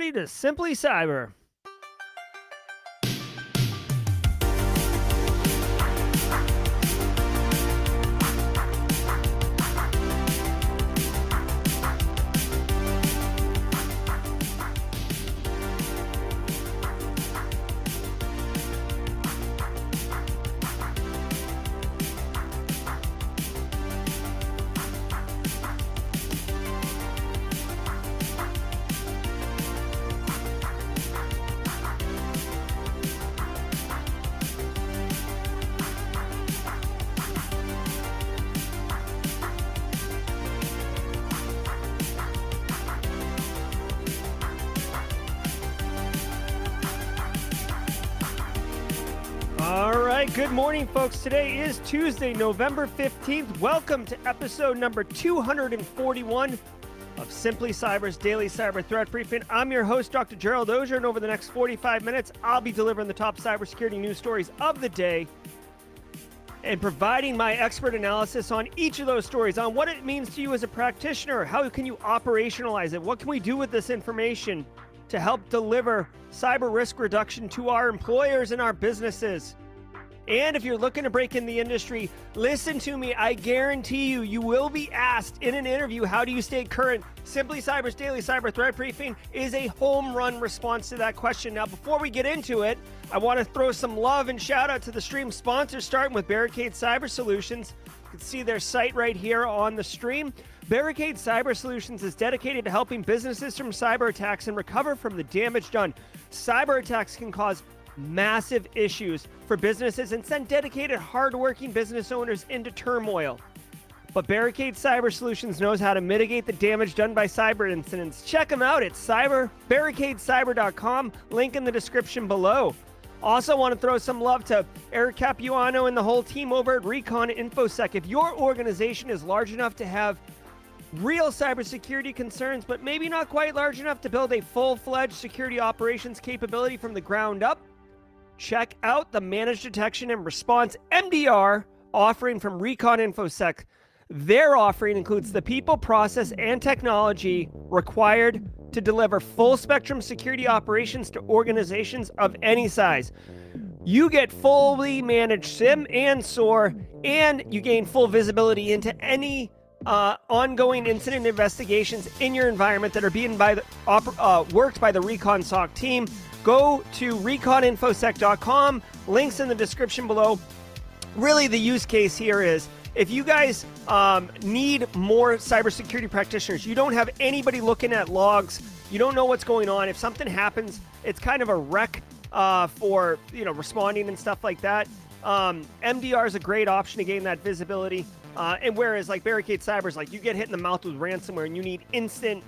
everybody to Simply Cyber. Good morning, folks. Today is Tuesday, November 15th. Welcome to episode number 241 of Simply Cyber's Daily Cyber Threat Briefing. I'm your host, Dr. Gerald Osher, and over the next 45 minutes, I'll be delivering the top cybersecurity news stories of the day and providing my expert analysis on each of those stories, on what it means to you as a practitioner, how can you operationalize it, what can we do with this information to help deliver cyber risk reduction to our employers and our businesses. And if you're looking to break in the industry, listen to me. I guarantee you, you will be asked in an interview, how do you stay current? Simply Cyber's Daily Cyber Threat Briefing is a home run response to that question. Now, before we get into it, I want to throw some love and shout out to the stream sponsors, starting with Barricade Cyber Solutions. You can see their site right here on the stream. Barricade Cyber Solutions is dedicated to helping businesses from cyber attacks and recover from the damage done. Cyber attacks can cause massive issues for businesses and send dedicated, hardworking business owners into turmoil. But Barricade Cyber Solutions knows how to mitigate the damage done by cyber incidents. Check them out at barricadecyber.com, link in the description below. Also want to throw some love to Eric Capuano and the whole team over at Recon InfoSec. If your organization is large enough to have real cybersecurity concerns, but maybe not quite large enough to build a full-fledged security operations capability from the ground up, check out the Managed Detection and Response MDR offering from Recon InfoSec. Their offering includes the people, process, and technology required to deliver full spectrum security operations to organizations of any size. You get fully managed SIM and SOAR, and you gain full visibility into any ongoing incident investigations in your environment that are being worked by the Recon SOC team. Go to ReconInfoSec.com, links in the description below. Really, the use case here is if you guys need more cybersecurity practitioners, you don't have anybody looking at logs, you don't know what's going on. If something happens, it's kind of a wreck for responding and stuff like that. MDR is a great option to gain that visibility. And whereas like Barricade Cyber is like you get hit in the mouth with ransomware and you need instant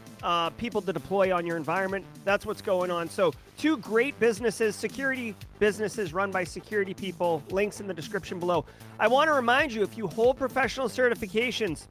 people to deploy on your environment. That's what's going on. So two great businesses, security businesses run by security people. Links in the description below. I want to remind you, if you hold professional certifications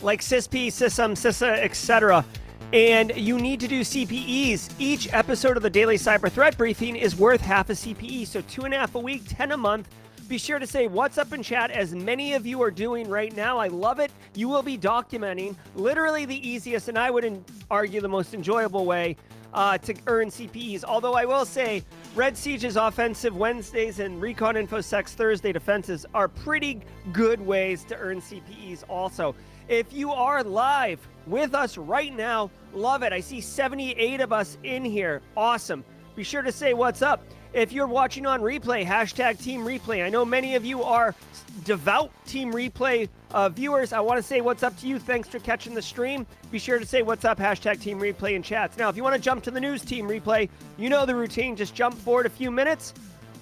like CISP, CISM, CISA, etc., and you need to do CPEs, each episode of the Daily Cyber Threat Briefing is worth half a CPE. So 2.5 a week, 10 a month. Be sure to say what's up in chat, as many of you are doing right now. I love it. You will be documenting literally the easiest and I would argue the most enjoyable way to earn CPEs. Although I will say Red Siege's offensive Wednesdays and Recon InfoSec's Thursday defenses are pretty good ways to earn CPEs also. If you are live with us right now, love it. I see 78 of us in here. Awesome. Be sure to say what's up. If you're watching on replay, hashtag Team Replay. I know many of you are devout Team Replay viewers. I want to say what's up to you. Thanks for catching the stream. Be sure to say what's up, hashtag Team Replay in chats. Now, if you want to jump to the news, Team Replay, you know the routine. Just jump forward a few minutes.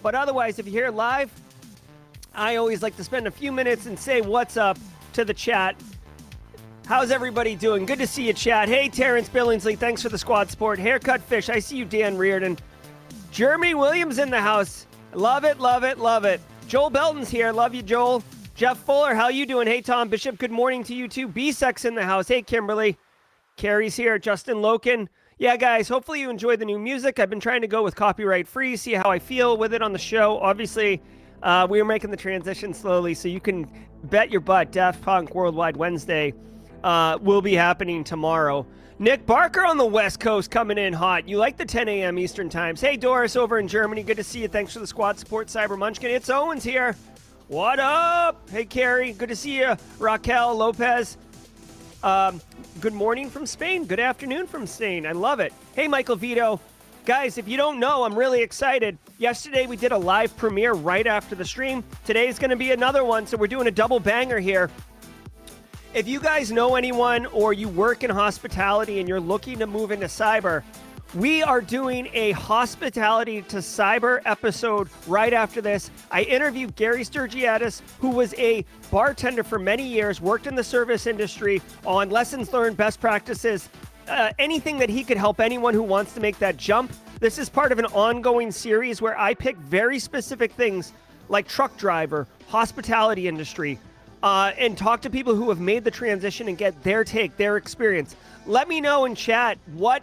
But otherwise, if you're here live, I always like to spend a few minutes and say what's up to the chat. How's everybody doing? Good to see you, chat. Hey, Terrence Billingsley. Thanks for the squad support. Haircut Fish. I see you, Dan Reardon. Jeremy Williams in the house. Love it, love it, love it. Joel Belton's here. Love you, Joel. Jeff Fuller, how you doing? Hey, Tom Bishop, good morning to you, too. B-Sex in the house. Hey, Kimberly. Carrie's here. Justin Loken. Yeah, guys, hopefully you enjoyed the new music. I've been trying to go with copyright-free, see how I feel with it on the show. Obviously, we were making the transition slowly, so you can bet your butt Daft Punk Worldwide Wednesday will be happening tomorrow. Nick Barker on the West Coast coming in hot. You like the 10 a.m. Eastern times. Hey, Doris over in Germany. Good to see you. Thanks for the squad support, Cyber Munchkin. It's Owens here. What up? Hey, Carrie. Good to see you. Raquel Lopez. Good morning from Spain. Good afternoon from Spain. I love it. Hey, Michael Vito. Guys, if you don't know, I'm really excited. Yesterday, we did a live premiere right after the stream. Today's going to be another one, so we're doing a double banger here. If you guys know anyone or you work in hospitality and you're looking to move into cyber, we are doing a hospitality to cyber episode right after this. I interviewed Gary Sturgiatis, who was a bartender for many years, worked in the service industry on lessons learned, best practices, anything that he could help anyone who wants to make that jump. This is part of an ongoing series where I pick very specific things like truck driver, hospitality industry, and talk to people who have made the transition and get their take, their experience. Let me know in chat what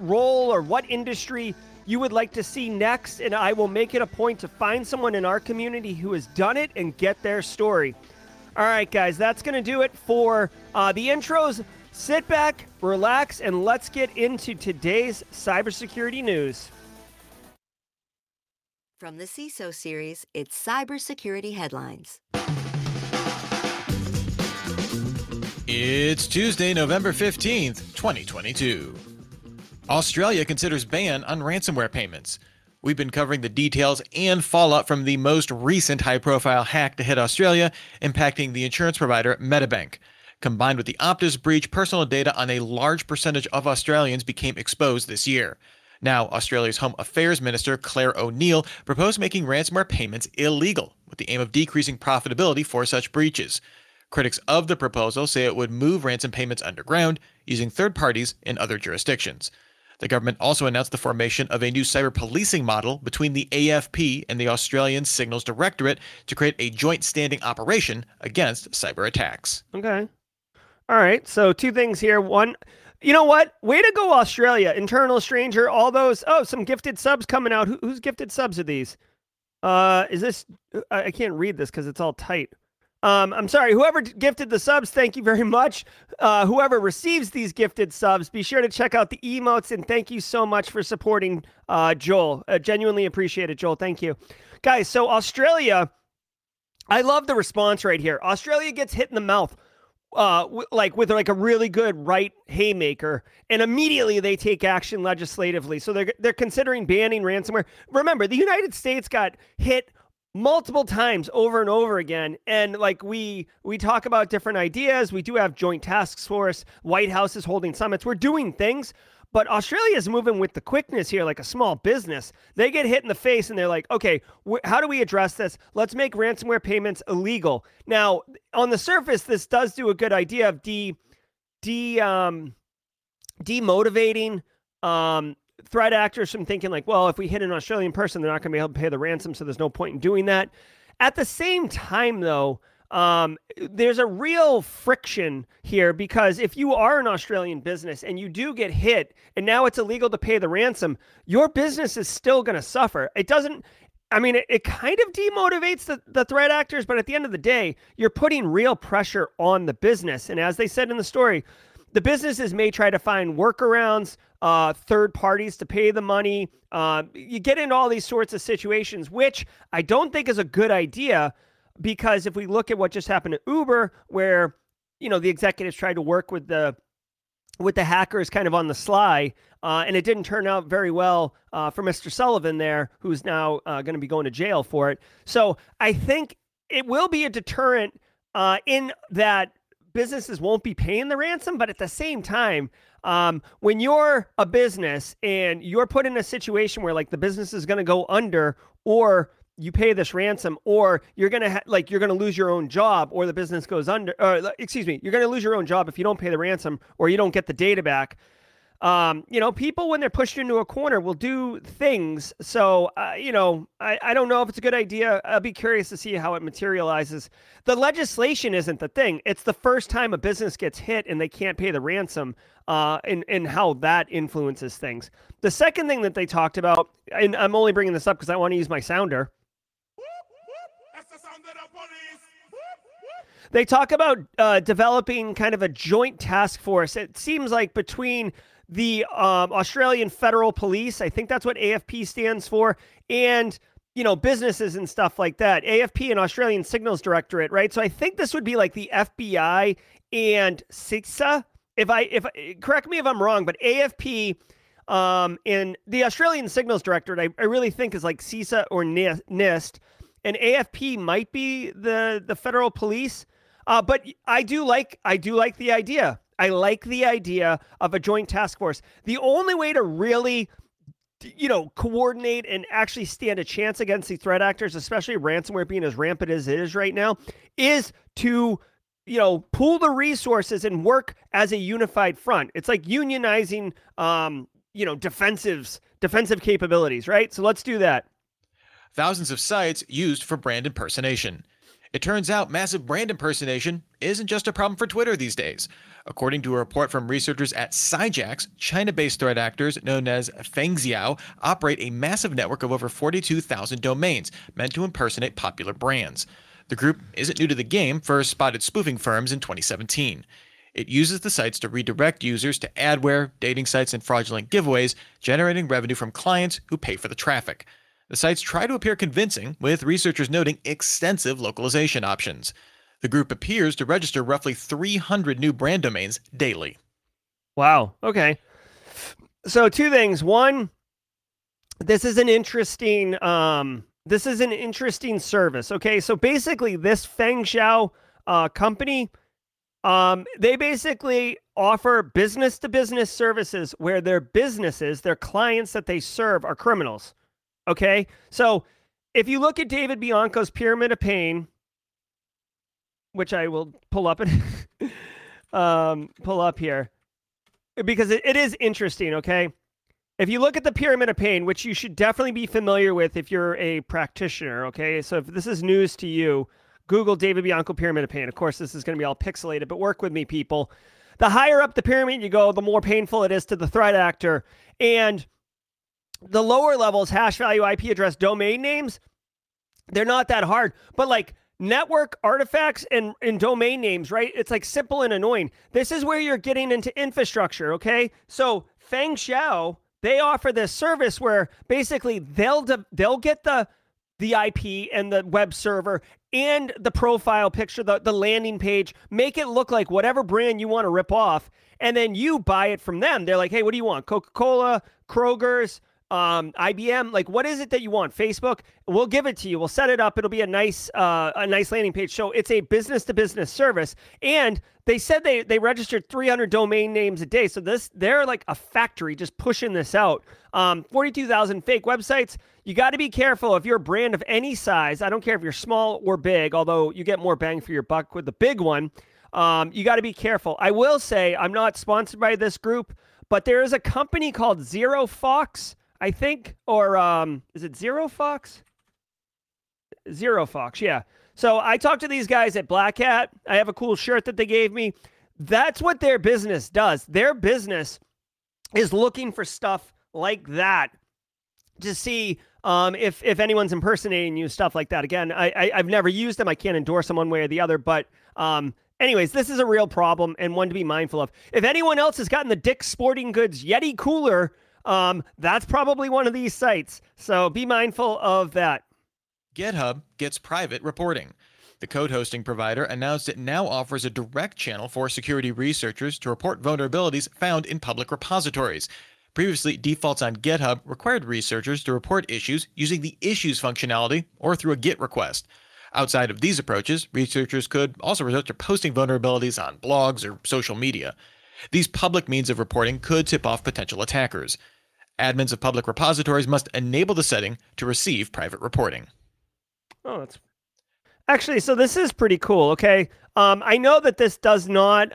role or what industry you would like to see next, and I will make it a point to find someone in our community who has done it and get their story. All right, guys, that's going to do it for the intros. Sit back, relax, and let's get into today's cybersecurity news. From the CISO series, it's cybersecurity headlines. It's Tuesday, November 15th, 2022. Australia considers ban on ransomware payments. We've been covering the details and fallout from the most recent high-profile hack to hit Australia, impacting the insurance provider Medibank. Combined with the Optus breach, personal data on a large percentage of Australians became exposed this year. Now, Australia's Home Affairs Minister Claire O'Neill proposed making ransomware payments illegal, with the aim of decreasing profitability for such breaches. Critics of the proposal say it would move ransom payments underground, using third parties in other jurisdictions. The government also announced the formation of a new cyber policing model between the AFP and the Australian Signals Directorate to create a joint standing operation against cyber attacks. Okay. All right. So two things here. One, you know what? Way to go, Australia. Internal stranger, all those. Oh, some gifted subs coming out. Who's gifted subs are these? Is this? I can't read this because it's all tight. I'm sorry, whoever gifted the subs, thank you very much. Whoever receives these gifted subs, be sure to check out the emotes, and thank you so much for supporting Joel. Genuinely appreciate it, Joel. Thank you. Guys, so Australia, I love the response right here. Australia gets hit in the mouth with a really good right haymaker, and immediately they take action legislatively. So they're considering banning ransomware. Remember, the United States got hit multiple times over and over again. And like we talk about different ideas. We do have joint task force. White House is holding summits. We're doing things, but Australia is moving with the quickness here, like a small business. They get hit in the face and they're like, okay, how do we address this? Let's make ransomware payments illegal. Now, on the surface, this does do a good idea of demotivating, threat actors from thinking like, well, if we hit an Australian person, they're not going to be able to pay the ransom, so there's no point in doing that. At the same time, though, there's a real friction here because if you are an Australian business and you do get hit and now it's illegal to pay the ransom, your business is still going to suffer. It doesn't... I mean, it kind of demotivates the threat actors, but at the end of the day, you're putting real pressure on the business. And as they said in the story, the businesses may try to find workarounds, third parties to pay the money. You get into all these sorts of situations, which I don't think is a good idea, because if we look at what just happened to Uber, where, you know, the executives tried to work with the hackers kind of on the sly, and it didn't turn out very well for Mr. Sullivan there, who's now going to be going to jail for it. So I think it will be a deterrent in that businesses won't be paying the ransom, but at the same time, when you're a business and you're put in a situation where like the business is going to go under, or you pay this ransom, or you're going to lose your own job, or the business goes under, or excuse me, you're going to lose your own job if you don't pay the ransom or you don't get the data back. You know, people, when they're pushed into a corner, will do things. So, I don't know if it's a good idea. I'll be curious to see how it materializes. The legislation isn't the thing. It's the first time a business gets hit and they can't pay the ransom, and how that influences things. The second thing that they talked about, and I'm only bringing this up because I want to use my sounder. They talk about developing kind of a joint task force. It seems like between the Australian Federal Police, I think that's what AFP stands for, and businesses and stuff like that. AFP and Australian Signals Directorate, right? So I think this would be like the FBI and CISA. If correct me if I'm wrong, but AFP and the Australian Signals Directorate, I really think is like CISA or NIST, and AFP might be the Federal Police. But I do like the idea. I like the idea of a joint task force. The only way to really coordinate and actually stand a chance against these threat actors, especially ransomware being as rampant as it is right now, is to, pool the resources and work as a unified front. It's like unionizing, defensive capabilities, right? So let's do that. Thousands of sites used for brand impersonation. It turns out massive brand impersonation isn't just a problem for Twitter these days. According to a report from researchers at Cyjax, China-based threat actors known as Fengxiao operate a massive network of over 42,000 domains meant to impersonate popular brands. The group isn't new to the game, first spotted spoofing firms in 2017. It uses the sites to redirect users to adware, dating sites, and fraudulent giveaways, generating revenue from clients who pay for the traffic. The sites try to appear convincing, with researchers noting extensive localization options. The group appears to register roughly 300 new brand domains daily. Wow. Okay. So two things. One, this is an interesting service. Okay. So basically this Fengxiao company, they basically offer business to business services where their businesses, their clients that they serve are criminals. Okay. So if you look at David Bianco's Pyramid of Pain, which I will pull up and pull up here because it is interesting. Okay. If you look at the Pyramid of Pain, which you should definitely be familiar with if you're a practitioner. Okay. So if this is news to you, Google David Bianco Pyramid of Pain. Of course, this is going to be all pixelated, but work with me, people. The higher up the pyramid you go, the more painful it is to the threat actor. And the lower levels, hash value, IP address, domain names, they're not that hard, but like, network artifacts and domain names, right? It's like simple and annoying. This is where you're getting into infrastructure, okay? So Fengxiao, they offer this service where basically they'll get the IP and the web server and the profile picture, the landing page, make it look like whatever brand you want to rip off, and then you buy it from them. They're like, hey, what do you want? Coca-Cola, Kroger's, IBM, like what is it that you want? Facebook? We'll give it to you. We'll set it up. It'll be a nice landing page. So it's a business to business service. And they said they registered 300 domain names a day. So they're like a factory just pushing this out. 42,000 fake websites. You got to be careful if you're a brand of any size. I don't care if you're small or big, although you get more bang for your buck with the big one. You got to be careful. I will say I'm not sponsored by this group, but there is a company called Zero Fox, I think, or is it Zero Fox? Zero Fox, yeah. So I talked to these guys at Black Hat. I have a cool shirt that they gave me. That's what their business does. Their business is looking for stuff like that to see if anyone's impersonating you, stuff like that. Again, I've never used them. I can't endorse them one way or the other, but anyways, this is a real problem and one to be mindful of. If anyone else has gotten the Dick's Sporting Goods Yeti cooler, that's probably one of these sites. So be mindful of that. GitHub gets private reporting. The code hosting provider announced it now offers a direct channel for security researchers to report vulnerabilities found in public repositories. Previously, defaults on GitHub required researchers to report issues using the issues functionality or through a GET request. Outside of these approaches, researchers could also resort to posting vulnerabilities on blogs or social media. These public means of reporting could tip off potential attackers. Admins of public repositories must enable the setting to receive private reporting. Oh, that's actually, so this is pretty cool. Okay. I know that this does not,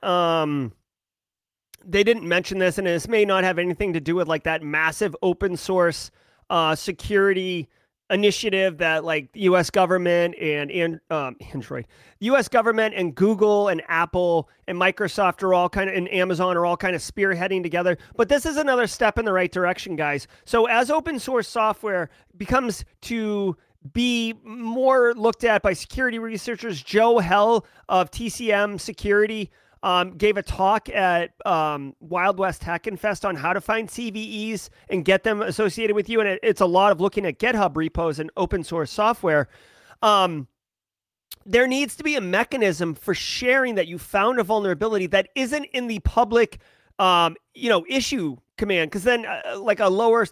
they didn't mention this, and this may not have anything to do with like that massive open source security initiative that like the U.S. government and Android, U.S. government and Google and Apple and Microsoft are all kind of, and Amazon are all kind of spearheading together. But this is another step in the right direction, guys. So as open source software becomes to be more looked at by security researchers. Joe Hell of TCM Security gave a talk at Wild West Hackfest on how to find CVEs and get them associated with you. And it's a lot of looking at GitHub repos and open source software. There needs to be a mechanism for sharing that you found a vulnerability that isn't in the public, issue command. Because then like a less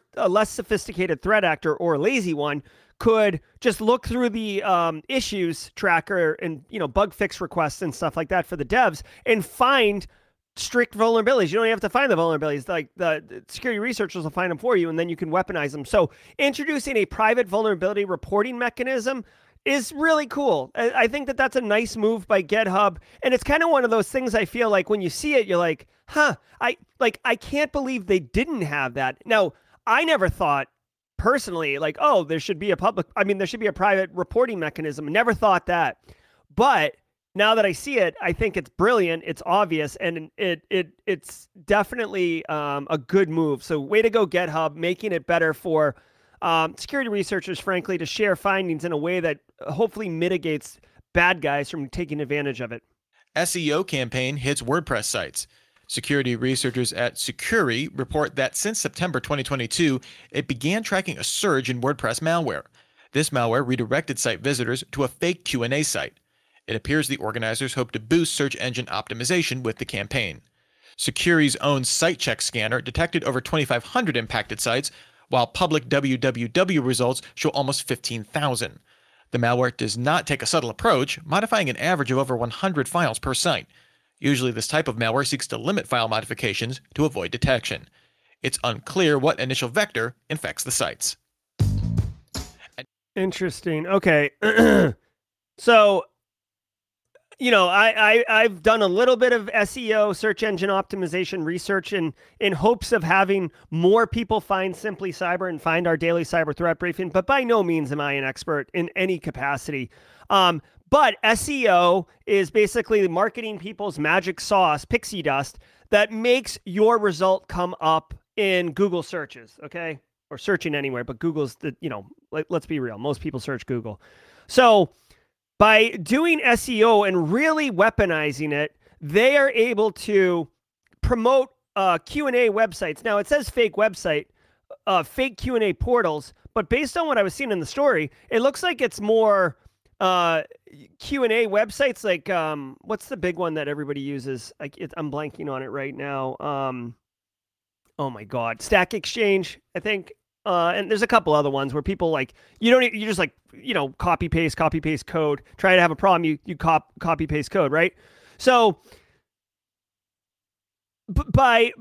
sophisticated threat actor or a lazy one could just look through the issues tracker and, bug fix requests and stuff like that for the devs and find strict vulnerabilities. You don't even have to find the vulnerabilities. Like the security researchers will find them for you, and then you can weaponize them. So introducing a private vulnerability reporting mechanism is really cool. I think that that's a nice move by GitHub. And it's kind of one of those things I feel like when you see it, you're like, I can't believe they didn't have that. Now, I never thought personally, like, there should be a private reporting mechanism. Never thought that. But now that I see it, I think it's brilliant. It's obvious. And it's definitely a good move. So way to go, GitHub, making it better for security researchers, frankly, to share findings in a way that hopefully mitigates bad guys from taking advantage of it. SEO campaign hits WordPress sites. Security researchers at Sucuri report that since September 2022, it began tracking a surge in WordPress malware. This malware redirected site visitors to a fake Q&A site. It appears the organizers hope to boost search engine optimization with the campaign. Sucuri's own Cyjax scanner detected over 2,500 impacted sites, while public www results show almost 15,000. The malware does not take a subtle approach, modifying an average of over 100 files per site. Usually, this type of malware seeks to limit file modifications to avoid detection. It's unclear what initial vector infects the sites. Interesting. Okay. So, I've done a little bit of SEO, search engine optimization research in hopes of having more people find Simply Cyber and find our daily cyber threat briefing, but by no means am I an expert in any capacity. But SEO is basically marketing people's magic sauce, pixie dust, that makes your result come up in Google searches, okay? Or searching anywhere, but Google's, let's be real. Most people search Google. So by doing SEO and really weaponizing it, they are able to promote Q&A websites. Now, it says fake website, fake Q&A portals, but based on what I was seeing in the story, it looks like it's more... Q&A websites like what's the big one that everybody uses? I'm blanking on it right now. Oh my god, Stack Exchange, I think. And there's a couple other ones where people copy paste code. Try to have a problem, you copy paste code, right? So by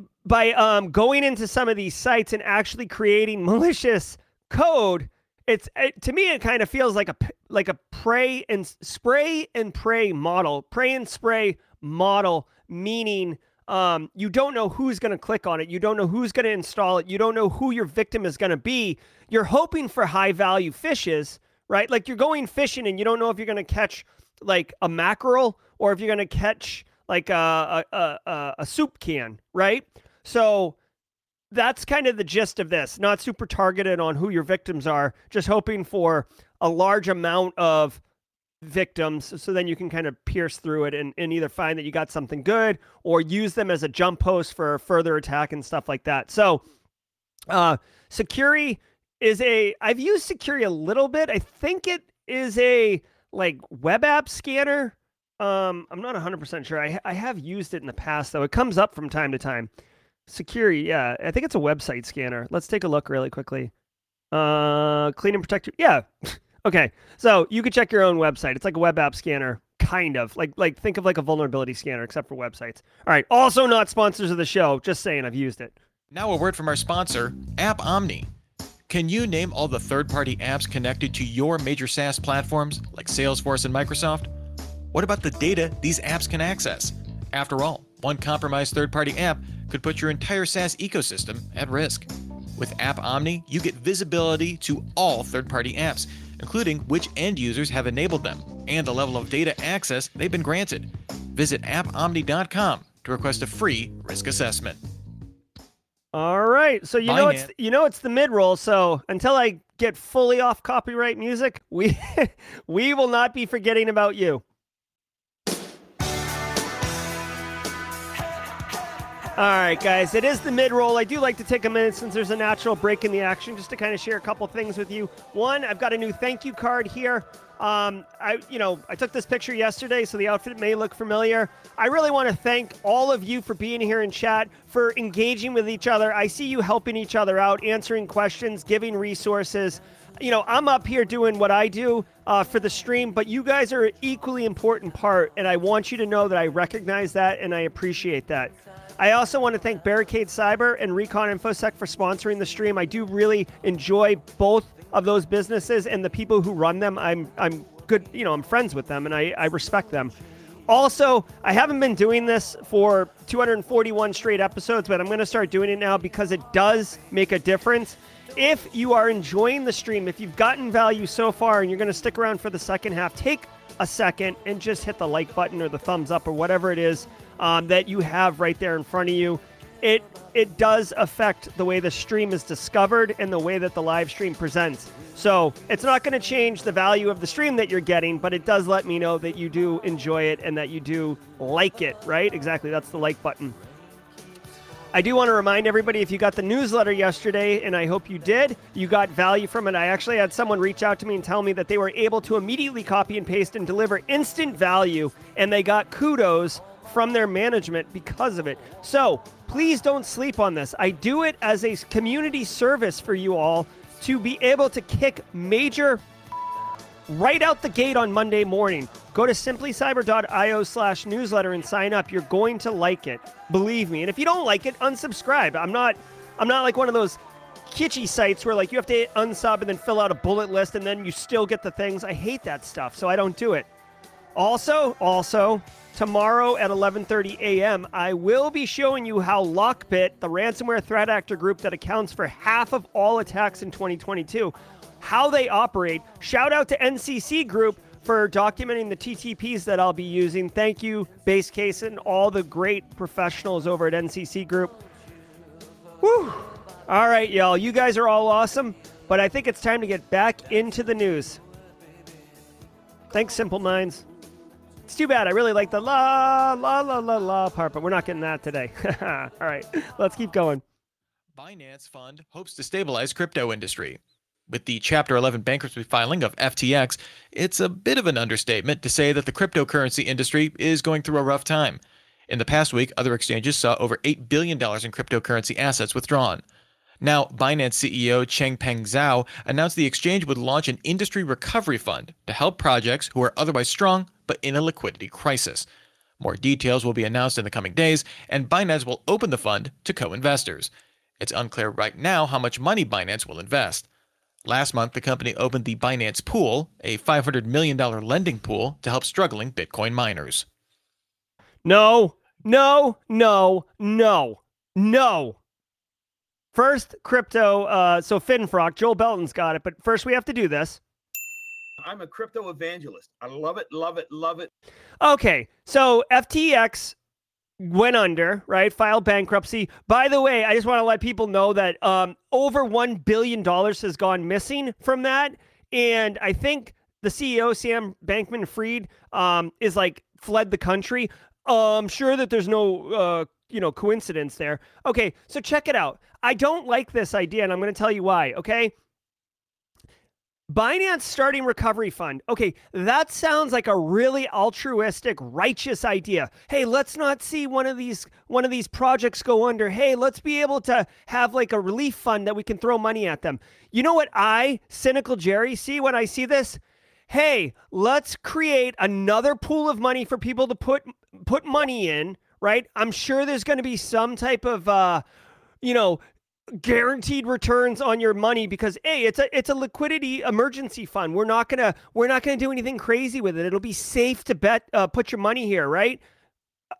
going into some of these sites and actually creating malicious code, to me, it kind of feels like a pray and spray model, meaning you don't know who's going to click on it. You don't know who's going to install it. You don't know who your victim is going to be. You're hoping for high value fishes, right? Like you're going fishing and you don't know if you're going to catch like a mackerel or if you're going to catch like a soup can, right? So that's kind of the gist of this. Not super targeted on who your victims are, just hoping for a large amount of victims. So then you can kind of pierce through it and either find that you got something good or use them as a jump post for further attack and stuff like that. So Sucuri I've used Sucuri a little bit. I think it is a like web app scanner. I'm not 100% sure. I have used it in the past though. It comes up from time to time. Sucuri, yeah. I think it's a website scanner. Let's take a look really quickly. Clean and protect. Yeah. Okay. So you could check your own website. It's like a web app scanner, kind of. Like think of like a vulnerability scanner, except for websites. All right. Also not sponsors of the show. Just saying, I've used it. Now a word from our sponsor, App Omni. Can you name all the third-party apps connected to your major SaaS platforms like Salesforce and Microsoft? What about the data these apps can access? After all, one compromised third-party app could put your entire SaaS ecosystem at risk. With App Omni, you get visibility to all third-party apps, including which end users have enabled them and the level of data access they've been granted. Visit appomni.com to request a free risk assessment. All right. So you know it's the mid-roll. So until I get fully off copyright music, we we will not be forgetting about you. All right, guys, it is the mid-roll. I do like to take a minute since there's a natural break in the action just to kind of share a couple things with you. One, I've got a new thank you card here. I took this picture yesterday, so the outfit may look familiar. I really want to thank all of you for being here in chat, for engaging with each other. I see you helping each other out, answering questions, giving resources. You know, I'm up here doing what I do for the stream, but you guys are an equally important part, and I want you to know that I recognize that and I appreciate that. I also want to thank Barricade Cyber and Recon InfoSec for sponsoring the stream. I do really enjoy both of those businesses and the people who run them. I'm good, you know, I'm friends with them and I respect them. Also, I haven't been doing this for 241 straight episodes, but I'm going to start doing it now because it does make a difference. If you are enjoying the stream, if you've gotten value so far and you're going to stick around for the second half, take a second and just hit the like button or the thumbs up or whatever it is that you have right there in front of you. It does affect the way the stream is discovered and the way that the live stream presents. So it's not going to change the value of the stream that you're getting, but it does let me know that you do enjoy it and that you do like it, right? Exactly, that's the like button. I do want to remind everybody, if you got the newsletter yesterday, and I hope you did, you got value from it. I actually had someone reach out to me and tell me that they were able to immediately copy and paste and deliver instant value, and they got kudos from their management because of it. So please don't sleep on this. I do it as a community service for you all to be able to kick major right out the gate on Monday morning. Go to simplycyber.io/newsletter and sign up. You're going to like it, believe me. And if you don't like it, unsubscribe. I'm not like one of those kitschy sites where like you have to unsub and then fill out a bullet list and then you still get the things. I hate that stuff, so I don't do it. Also, tomorrow at 11:30 a.m., I will be showing you how Lockbit, the ransomware threat actor group that accounts for half of all attacks in 2022, how they operate. Shout out to NCC Group for documenting the TTPs that I'll be using. Thank you, Basecase, and all the great professionals over at NCC Group. Woo! All right, y'all. You guys are all awesome, but I think it's time to get back into the news. Thanks, Simple Minds. It's too bad. I really like the la, la, la, la, la part, but we're not getting that today. All right, let's keep going. Binance Fund hopes to stabilize crypto industry. With the Chapter 11 bankruptcy filing of FTX, it's a bit of an understatement to say that the cryptocurrency industry is going through a rough time. In the past week, other exchanges saw over $8 billion in cryptocurrency assets withdrawn. Now, Binance CEO Changpeng Zhao announced the exchange would launch an industry recovery fund to help projects who are otherwise strong but in a liquidity crisis. More details will be announced in the coming days, and Binance will open the fund to co-investors. It's unclear right now how much money Binance will invest. Last month, the company opened the Binance Pool, a $500 million lending pool to help struggling Bitcoin miners. No. First, crypto, so FinFrock, Joel Belton's got it, but first we have to do this. I'm a crypto evangelist. I love it, love it, love it. Okay, so FTX went under, right? Filed bankruptcy. By the way, I just want to let people know that over $1 billion has gone missing from that. And I think the CEO, Sam Bankman-Fried, is like fled the country. I'm sure that there's no coincidence there. Okay, so check it out. I don't like this idea, and I'm going to tell you why, okay? Binance starting recovery fund. Okay, that sounds like a really altruistic, righteous idea. Hey, let's not see one of these projects go under. Hey, let's be able to have like a relief fund that we can throw money at them. You know what I, cynical Jerry, see when I see this? Hey, let's create another pool of money for people to put money in, right? I'm sure there's going to be some type of, guaranteed returns on your money because hey, it's a liquidity emergency fund. We're not gonna do anything crazy with it. It'll be safe to bet put your money here, right?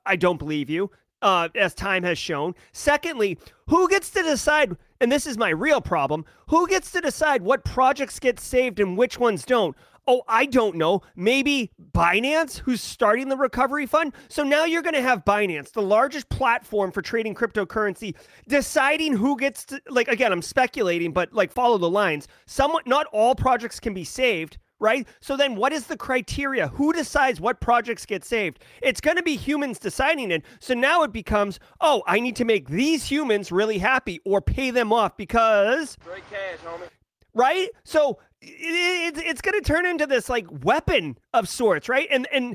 I don't believe you, as time has shown. Secondly, who gets to decide? And this is my real problem. Who gets to decide what projects get saved and which ones don't? Oh, I don't know. Maybe Binance, who's starting the recovery fund. So now you're going to have Binance, the largest platform for trading cryptocurrency, deciding who gets to, like, again, I'm speculating, but like, follow the lines. Somewhat, not all projects can be saved, right? So then what is the criteria? Who decides what projects get saved? It's going to be humans deciding it. So now it becomes, oh, I need to make these humans really happy or pay them off because... Great cash, homie. Right? So it's going to turn into this like weapon of sorts, right? And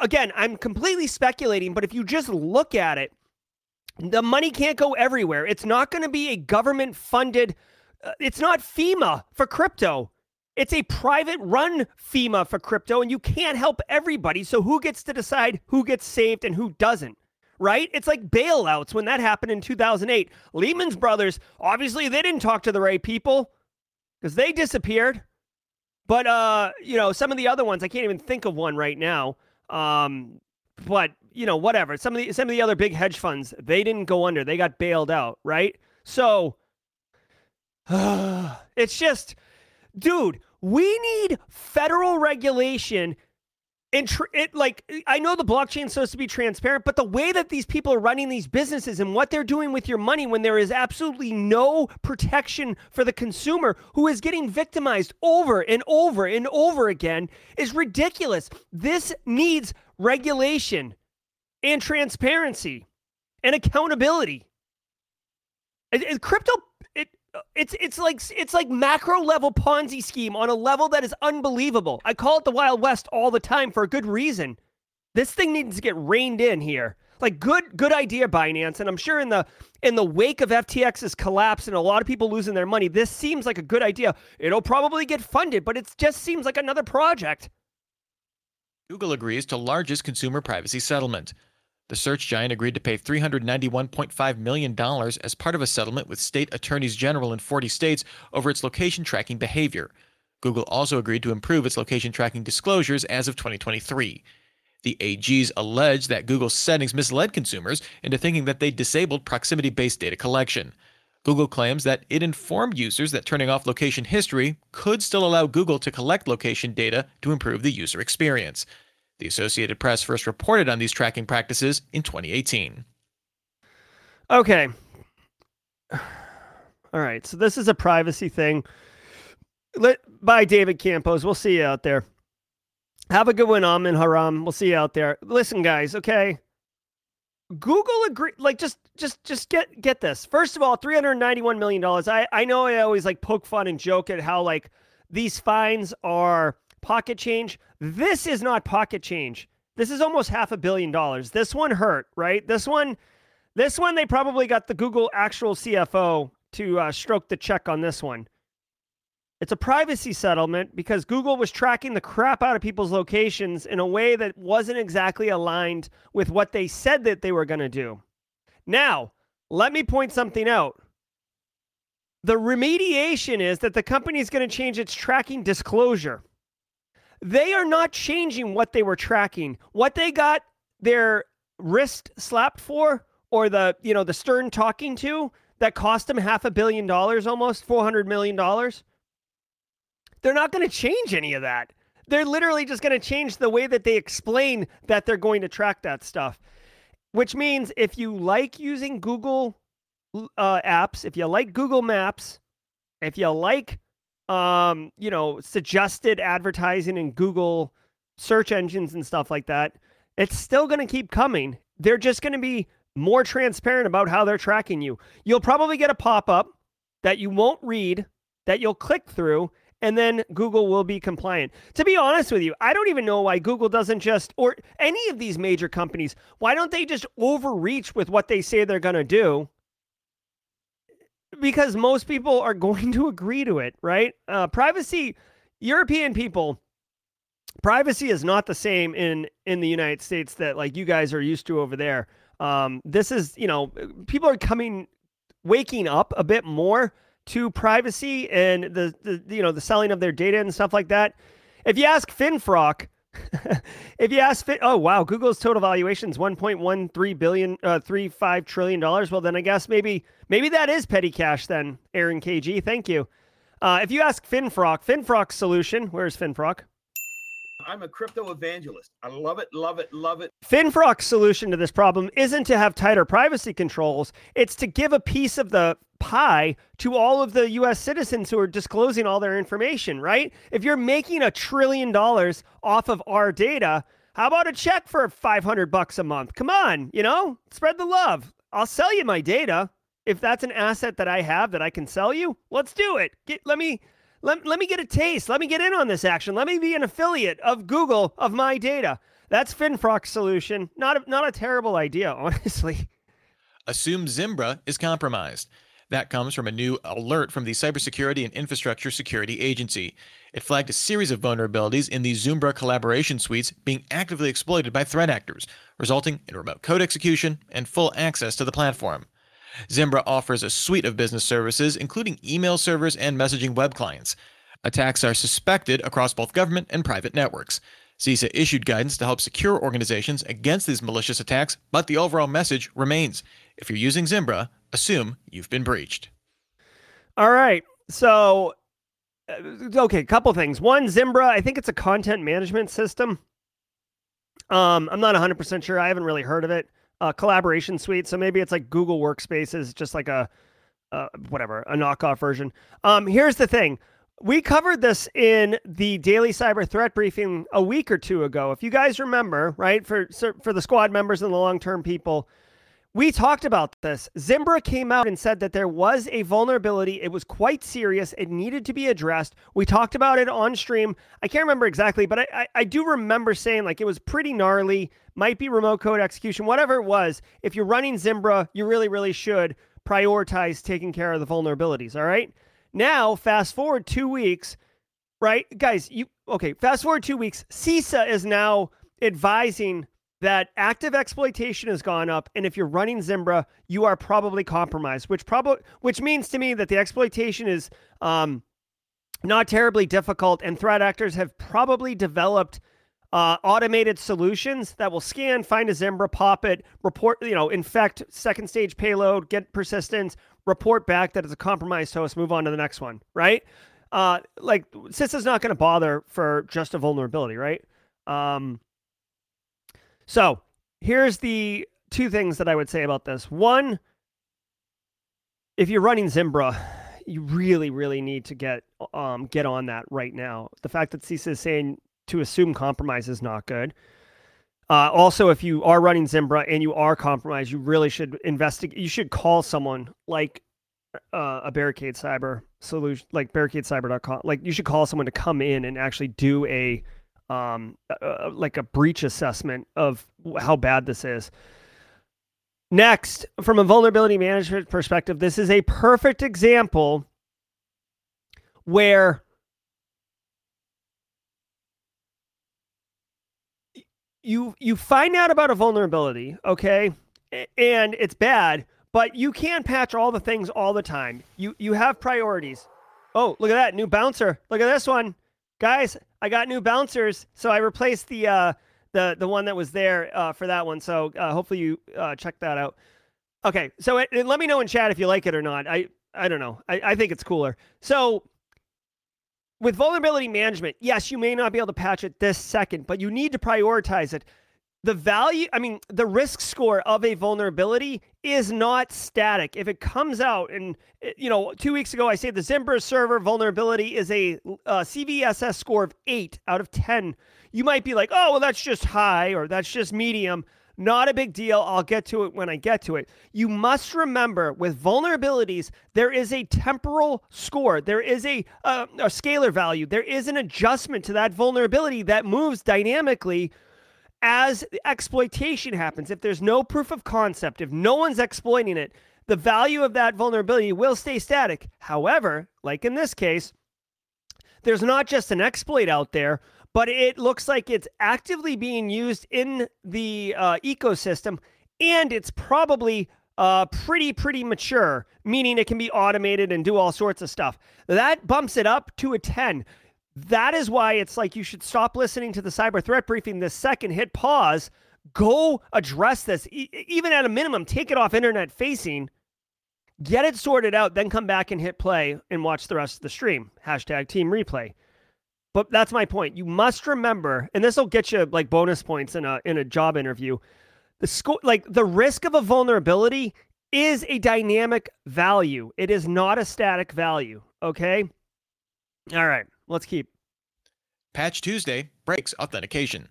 again, I'm completely speculating, but if you just look at it, the money can't go everywhere. It's not going to be a government funded, it's not FEMA for crypto. It's a private run FEMA for crypto, and you can't help everybody. So who gets to decide who gets saved and who doesn't, right? It's like bailouts when that happened in 2008. Lehman Brothers, obviously they didn't talk to the right people because they disappeared. But, you know, some of the other ones, I can't even think of one right now. But, you know, whatever. Some of the other big hedge funds, they didn't go under. They got bailed out, right? So it's just, dude, we need federal regulation. I know the blockchain is supposed to be transparent, but the way that these people are running these businesses and what they're doing with your money when there is absolutely no protection for the consumer who is getting victimized over and over and over again is ridiculous. This needs regulation and transparency and accountability. Crypto, it's like macro level Ponzi scheme on a level that is unbelievable. I call it the Wild West all the time for a good reason. This thing needs to get reined in here. Like, good idea, Binance. And I'm sure in the wake of FTX's collapse and a lot of people losing their money, this seems like a good idea. It'll probably get funded, but it just seems like another project. Google agrees to largest consumer privacy settlement. The search giant agreed to pay $391.5 million as part of a settlement with state attorneys general in 40 states over its location tracking behavior. Google also agreed to improve its location tracking disclosures as of 2023. The AGs alleged that Google's settings misled consumers into thinking that they disabled proximity-based data collection. Google claims that it informed users that turning off location history could still allow Google to collect location data to improve the user experience. The Associated Press first reported on these tracking practices in 2018. Okay. All right. So this is a privacy thing. Bye, David Campos. We'll see you out there. Have a good one, Amin Haram. We'll see you out there. Listen, guys. Okay. Google agree. Like, just get this. First of all, $391 million. I know I always like poke fun and joke at how like these fines are pocket change. This is not pocket change. This is almost $500 million. This one hurt, right? This one, they probably got the Google actual CFO to stroke the check on this one. It's a privacy settlement because Google was tracking the crap out of people's locations in a way that wasn't exactly aligned with what they said that they were going to do. Now, let me point something out. The remediation is that the company is going to change its tracking disclosure. They are not changing what they were tracking. What they got their wrist slapped for, or the, you know, the stern talking to, that cost them $500 million, almost $400 million. They're not going to change any of that. They're literally just going to change the way that they explain that they're going to track that stuff, which means if you like using Google apps, if you like Google Maps, if you like you know, suggested advertising in Google search engines and stuff like that, it's still going to keep coming. They're just going to be more transparent about how they're tracking you. You'll probably get a pop-up that you won't read, that you'll click through, and then Google will be compliant. To be honest with you, I don't even know why Google doesn't just, or any of these major companies, why don't they just overreach with what they say they're going to do? Because most people are going to agree to it, right? Privacy, European people, privacy is not the same in the United States that like you guys are used to over there. This is, you know, people are waking up a bit more to privacy and the selling of their data and stuff like that. If you ask FinFrock, oh wow, Google's total valuation is $1.35 trillion. Well, then I guess maybe that is petty cash then, Aaron KG. Thank you. If you ask FinFrock's solution, where's FinFrock? I'm a crypto evangelist. I love it, love it, love it. FinFrock's solution to this problem isn't to have tighter privacy controls. It's to give a piece of the pie to all of the U.S. citizens who are disclosing all their information, right? If you're making $1 trillion off of our data, how about a check for $500 a month? Come on, you know, spread the love. I'll sell you my data. If that's an asset that I have that I can sell you, let's do it. Let me get a taste. Let me get in on this action. Let me be an affiliate of Google of my data. That's FinFrock's solution. Not a terrible idea, honestly. Assume Zimbra is compromised. That comes from a new alert from the Cybersecurity and Infrastructure Security Agency. It flagged a series of vulnerabilities in the Zimbra collaboration suites being actively exploited by threat actors, resulting in remote code execution and full access to the platform. Zimbra offers a suite of business services, including email servers and messaging web clients. Attacks are suspected across both government and private networks. CISA issued guidance to help secure organizations against these malicious attacks, but the overall message remains: if you're using Zimbra, assume you've been breached. All right. So, okay, a couple things. One, Zimbra, I think it's a content management system. I'm not 100% sure. I haven't really heard of it. Collaboration suite. So maybe it's like Google Workspaces, just like a knockoff version. Here's the thing. We covered this in the Daily Cyber Threat Briefing a week or two ago. If you guys remember, right, for the squad members and the long-term people, we talked about this. Zimbra came out and said that there was a vulnerability. It was quite serious. It needed to be addressed. We talked about it on stream. I can't remember exactly, but I do remember saying like it was pretty gnarly, might be remote code execution, whatever it was. If you're running Zimbra, you really, really should prioritize taking care of the vulnerabilities, all right? Now, fast forward 2 weeks, right? Guys, fast forward 2 weeks. CISA is now advising that active exploitation has gone up, and if you're running Zimbra, you are probably compromised, which means to me that the exploitation is not terribly difficult, and threat actors have probably developed automated solutions that will scan, find a Zimbra, pop it, report, infect second stage payload, get persistence, report back that it's a compromised host, move on to the next one, right? Like CISA's not going to bother for just a vulnerability, right? So here's the two things that I would say about this. One, if you're running Zimbra, you really, really need to get on that right now. The fact that CISA is saying to assume compromise is not good. Also, if you are running Zimbra and you are compromised, you really should investigate. You should call someone like a Barricade Cyber Solution, like barricadecyber.com. Like you should call someone to come in and actually do a breach assessment of how bad this is. Next, from a vulnerability management perspective, this is a perfect example where you find out about a vulnerability, okay, and it's bad, but you can't patch all the things all the time. You have priorities. Oh, look at that new bouncer. Look at this one. Guys, I got new bouncers, so I replaced the one that was there for that one. So hopefully you check that out. Okay, so let me know in chat if you like it or not. I don't know. I think it's cooler. So with vulnerability management, yes, you may not be able to patch it this second, but you need to prioritize it. The risk score of a vulnerability is not static. If it comes out, and 2 weeks ago I said the Zimbra server vulnerability is a CVSS score of 8 out of 10. You might be like, oh, well, that's just high or that's just medium. Not a big deal. I'll get to it when I get to it. You must remember with vulnerabilities, there is a temporal score. There is a scalar value. There is an adjustment to that vulnerability that moves dynamically as the exploitation happens. If there's no proof of concept, if no one's exploiting it, the value of that vulnerability will stay static. However, like in this case, there's not just an exploit out there, but it looks like it's actively being used in the ecosystem, and it's probably pretty mature, meaning it can be automated and do all sorts of stuff. That bumps it up to a 10. That is why it's like you should stop listening to the Cyber Threat Briefing this second, hit pause, go address this. Even at a minimum, take it off internet facing, get it sorted out, then come back and hit play and watch the rest of the stream. #TeamReplay. But that's my point. You must remember, and this will get you like bonus points in a job interview. The score, like the risk of a vulnerability, is a dynamic value. It is not a static value. Okay. All right. Let's keep. Patch Tuesday breaks authentication.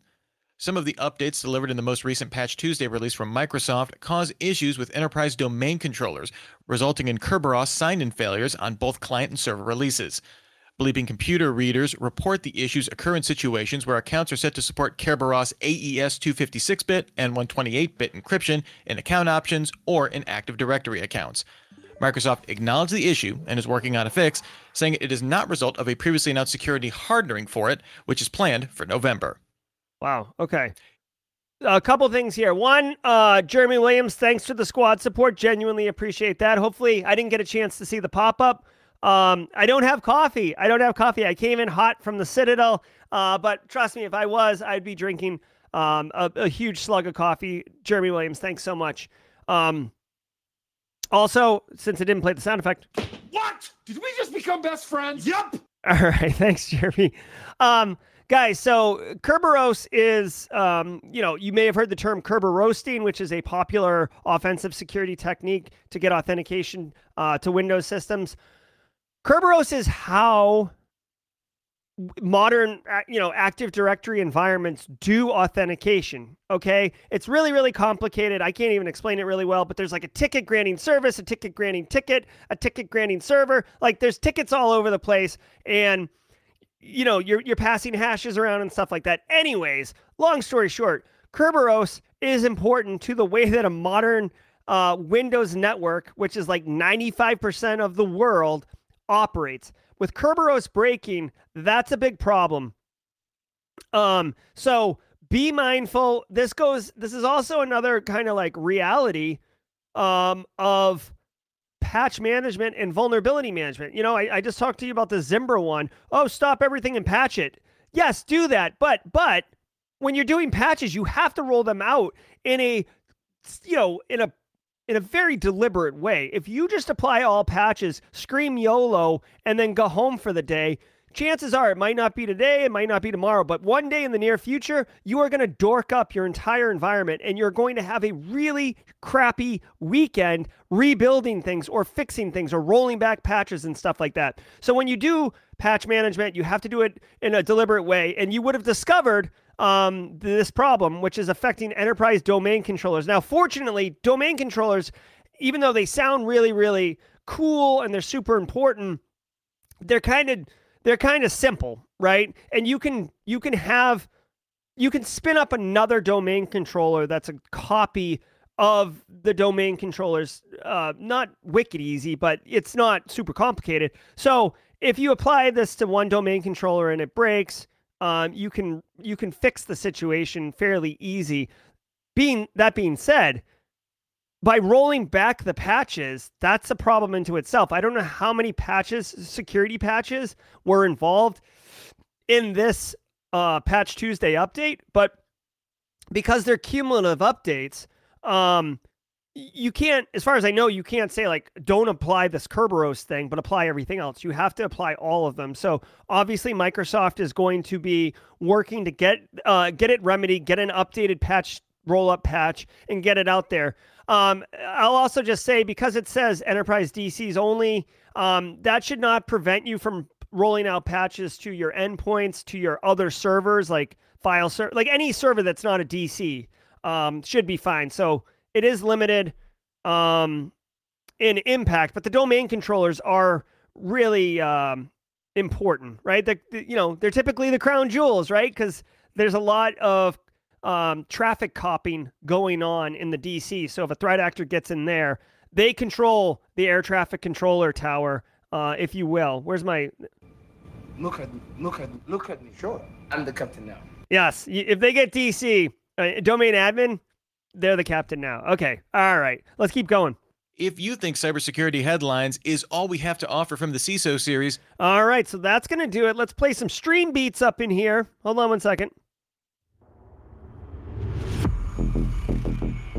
Some of the updates delivered in the most recent Patch Tuesday release from Microsoft cause issues with enterprise domain controllers, resulting in Kerberos sign-in failures on both client and server releases. Bleeping computer readers report the issues occur in situations where accounts are set to support Kerberos AES 256-bit and 128-bit encryption in account options or in Active Directory accounts. Microsoft acknowledged the issue and is working on a fix, saying it is not a result of a previously announced security hardening for it, which is planned for November. Wow. Okay. A couple things here. One, Jeremy Williams, thanks for the squad support. Genuinely appreciate that. Hopefully, I didn't get a chance to see the pop-up. I don't have coffee. I came in hot from the Citadel, but trust me, if I was, I'd be drinking a huge slug of coffee. Jeremy Williams, thanks so much. Also, since I didn't play the sound effect. What? Did we just become best friends? Yep. All right. Thanks, Jeremy. Guys, so Kerberos is, you may have heard the term Kerberosing, which is a popular offensive security technique to get authentication to Windows systems. Kerberos is how modern, Active Directory environments do authentication, okay? It's really, really complicated. I can't even explain it really well, but there's like a ticket granting service, a ticket granting ticket, a ticket granting server. Like there's tickets all over the place, and you're passing hashes around and stuff like that. Anyways, long story short, Kerberos is important to the way that a modern Windows network, which is like 95% of the world, operates. With Kerberos breaking, that's a big problem. So be mindful. This is also another kind of like reality of patch management and vulnerability management. I just talked to you about the Zimbra one. Oh, stop everything and patch it. Yes, do that. But when you're doing patches, you have to roll them out in a very deliberate way. If you just apply all patches, scream YOLO, and then go home for the day, chances are it might not be today, it might not be tomorrow, but one day in the near future, you are going to dork up your entire environment, and you're going to have a really crappy weekend rebuilding things or fixing things or rolling back patches and stuff like that. So when you do patch management, you have to do it in a deliberate way, and you would have discovered this problem, which is affecting enterprise domain controllers. Now, fortunately, domain controllers, even though they sound really, really cool and they're super important, they're kind of simple, right? And you can spin up another domain controller that's a copy of the domain controllers. Not wicked easy, but it's not super complicated. So if you apply this to one domain controller and it breaks, you can fix the situation fairly easy. That being said, by rolling back the patches, that's a problem into itself. I don't know how many security patches were involved in this Patch Tuesday update, but because they're cumulative updates, you can't, as far as I know, you can't say like, don't apply this Kerberos thing, but apply everything else. You have to apply all of them. So obviously Microsoft is going to be working to get it remedied, get an updated patch, roll up patch, and get it out there. I'll also just say, because it says enterprise DCs only, that should not prevent you from rolling out patches to your endpoints, to your other servers, like file server, like any server that's not a DC, should be fine. So it is limited in impact, but the domain controllers are really important, right? They're typically the crown jewels, right? Because there's a lot of traffic copying going on in the DC. So if a threat actor gets in there, they control the air traffic controller tower, if you will. Where's my... Look at me. Sure. I'm the captain now. Yes. If they get DC, domain admin... They're the captain now. Okay. All right. Let's keep going. If you think cybersecurity headlines is all we have to offer from the CISO series. All right. So that's going to do it. Let's play some stream beats up in here. Hold on one second.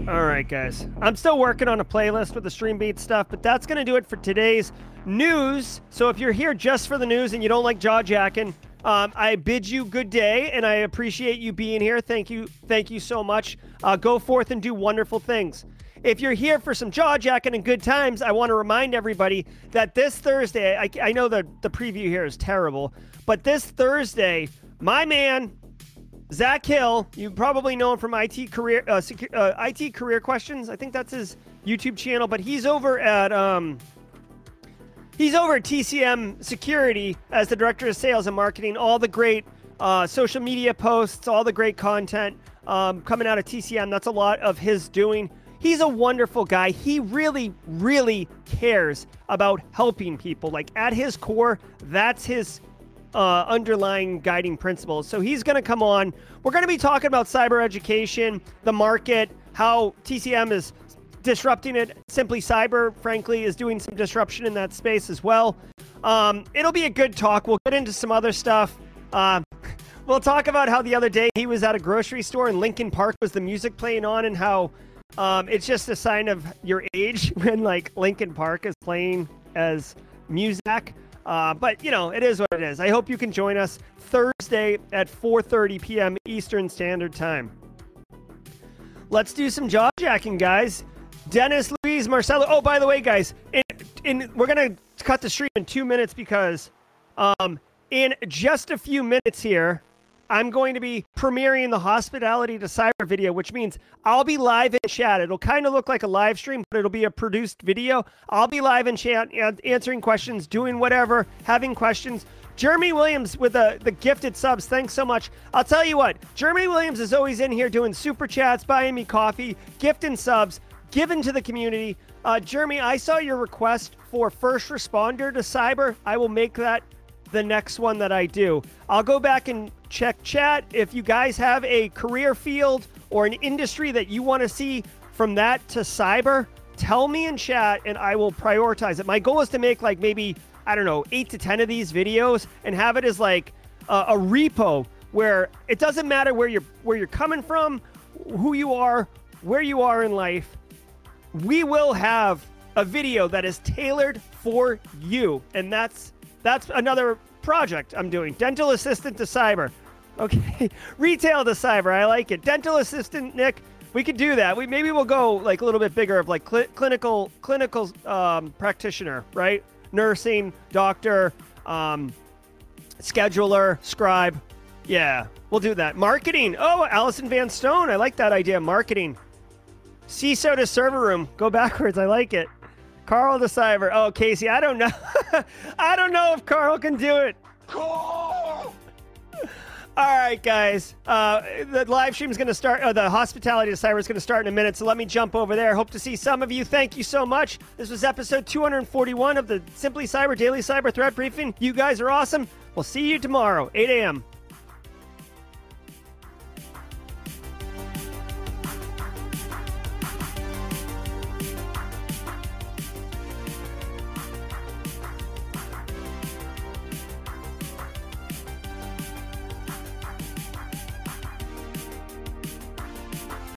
All right, guys. I'm still working on a playlist with the stream beat stuff, but that's going to do it for today's news. So if you're here just for the news and you don't like jaw-jacking, I bid you good day, and I appreciate you being here. Thank you so much. Go forth and do wonderful things. If you're here for some jaw-jacking and good times, I want to remind everybody that this Thursday, I know that the preview here is terrible, but this Thursday, my man, Zach Hill, you probably know him from IT Career Questions. I think that's his YouTube channel, but he's over at TCM Security as the Director of Sales and Marketing. All the great social media posts, all the great content coming out of TCM. That's a lot of his doing. He's a wonderful guy. He really, really cares about helping people. Like, at his core, that's his underlying guiding principles. So he's going to come on. We're going to be talking about cyber education, the market, how TCM is disrupting it. Simply Cyber, frankly, is doing some disruption in that space as well. It'll be a good talk. We'll get into some other stuff. We'll talk about how the other day he was at a grocery store and Linkin Park was the music playing on, and how it's just a sign of your age when, like, Linkin Park is playing as music. But, you know, it is what it is. I hope you can join us Thursday at 4:30 p.m. Eastern Standard Time. Let's do some jaw-jacking, guys. Dennis, Louise, Marcelo. Oh, by the way, guys, we're going to cut the stream in 2 minutes because in just a few minutes here, I'm going to be premiering the Hospitality to Cyber video, which means I'll be live in chat. It'll kind of look like a live stream, but it'll be a produced video. I'll be live in chat, answering questions, doing whatever, having questions. Jeremy Williams with the gifted subs. Thanks so much. I'll tell you what, Jeremy Williams is always in here doing super chats, buying me coffee, gifting subs, giving to the community. Jeremy, I saw your request for first responder to cyber. I will make that the next one that I do. I'll go back and check chat. If you guys have a career field or an industry that you want to see from that to cyber, tell me in chat and I will prioritize it. My goal is to make, like, maybe, I don't know, 8 to 10 of these videos and have it as like a repo where it doesn't matter where you're coming from, who you are, where you are in life. We will have a video that is tailored for you, and that's another project I'm doing. Dental assistant to cyber. Okay. Retail to cyber. I like it. Dental assistant, Nick. We could do that. Maybe we'll go like a little bit bigger of like clinical practitioner, right? Nursing, doctor, scheduler, scribe. Yeah, we'll do that. Marketing. Oh, Allison Van Stone. I like that idea. Marketing. CISO to server room. Go backwards. I like it. Carl to cyber. Oh, Casey, I don't know. I don't know if Carl can do it. All right, guys. The live stream is going to start. The Hospitality to Cyber is going to start in a minute, so let me jump over there. Hope to see some of you. Thank you so much. This was episode 241 of the Simply Cyber Daily Cyber Threat Briefing. You guys are awesome. We'll see you tomorrow, 8 a.m.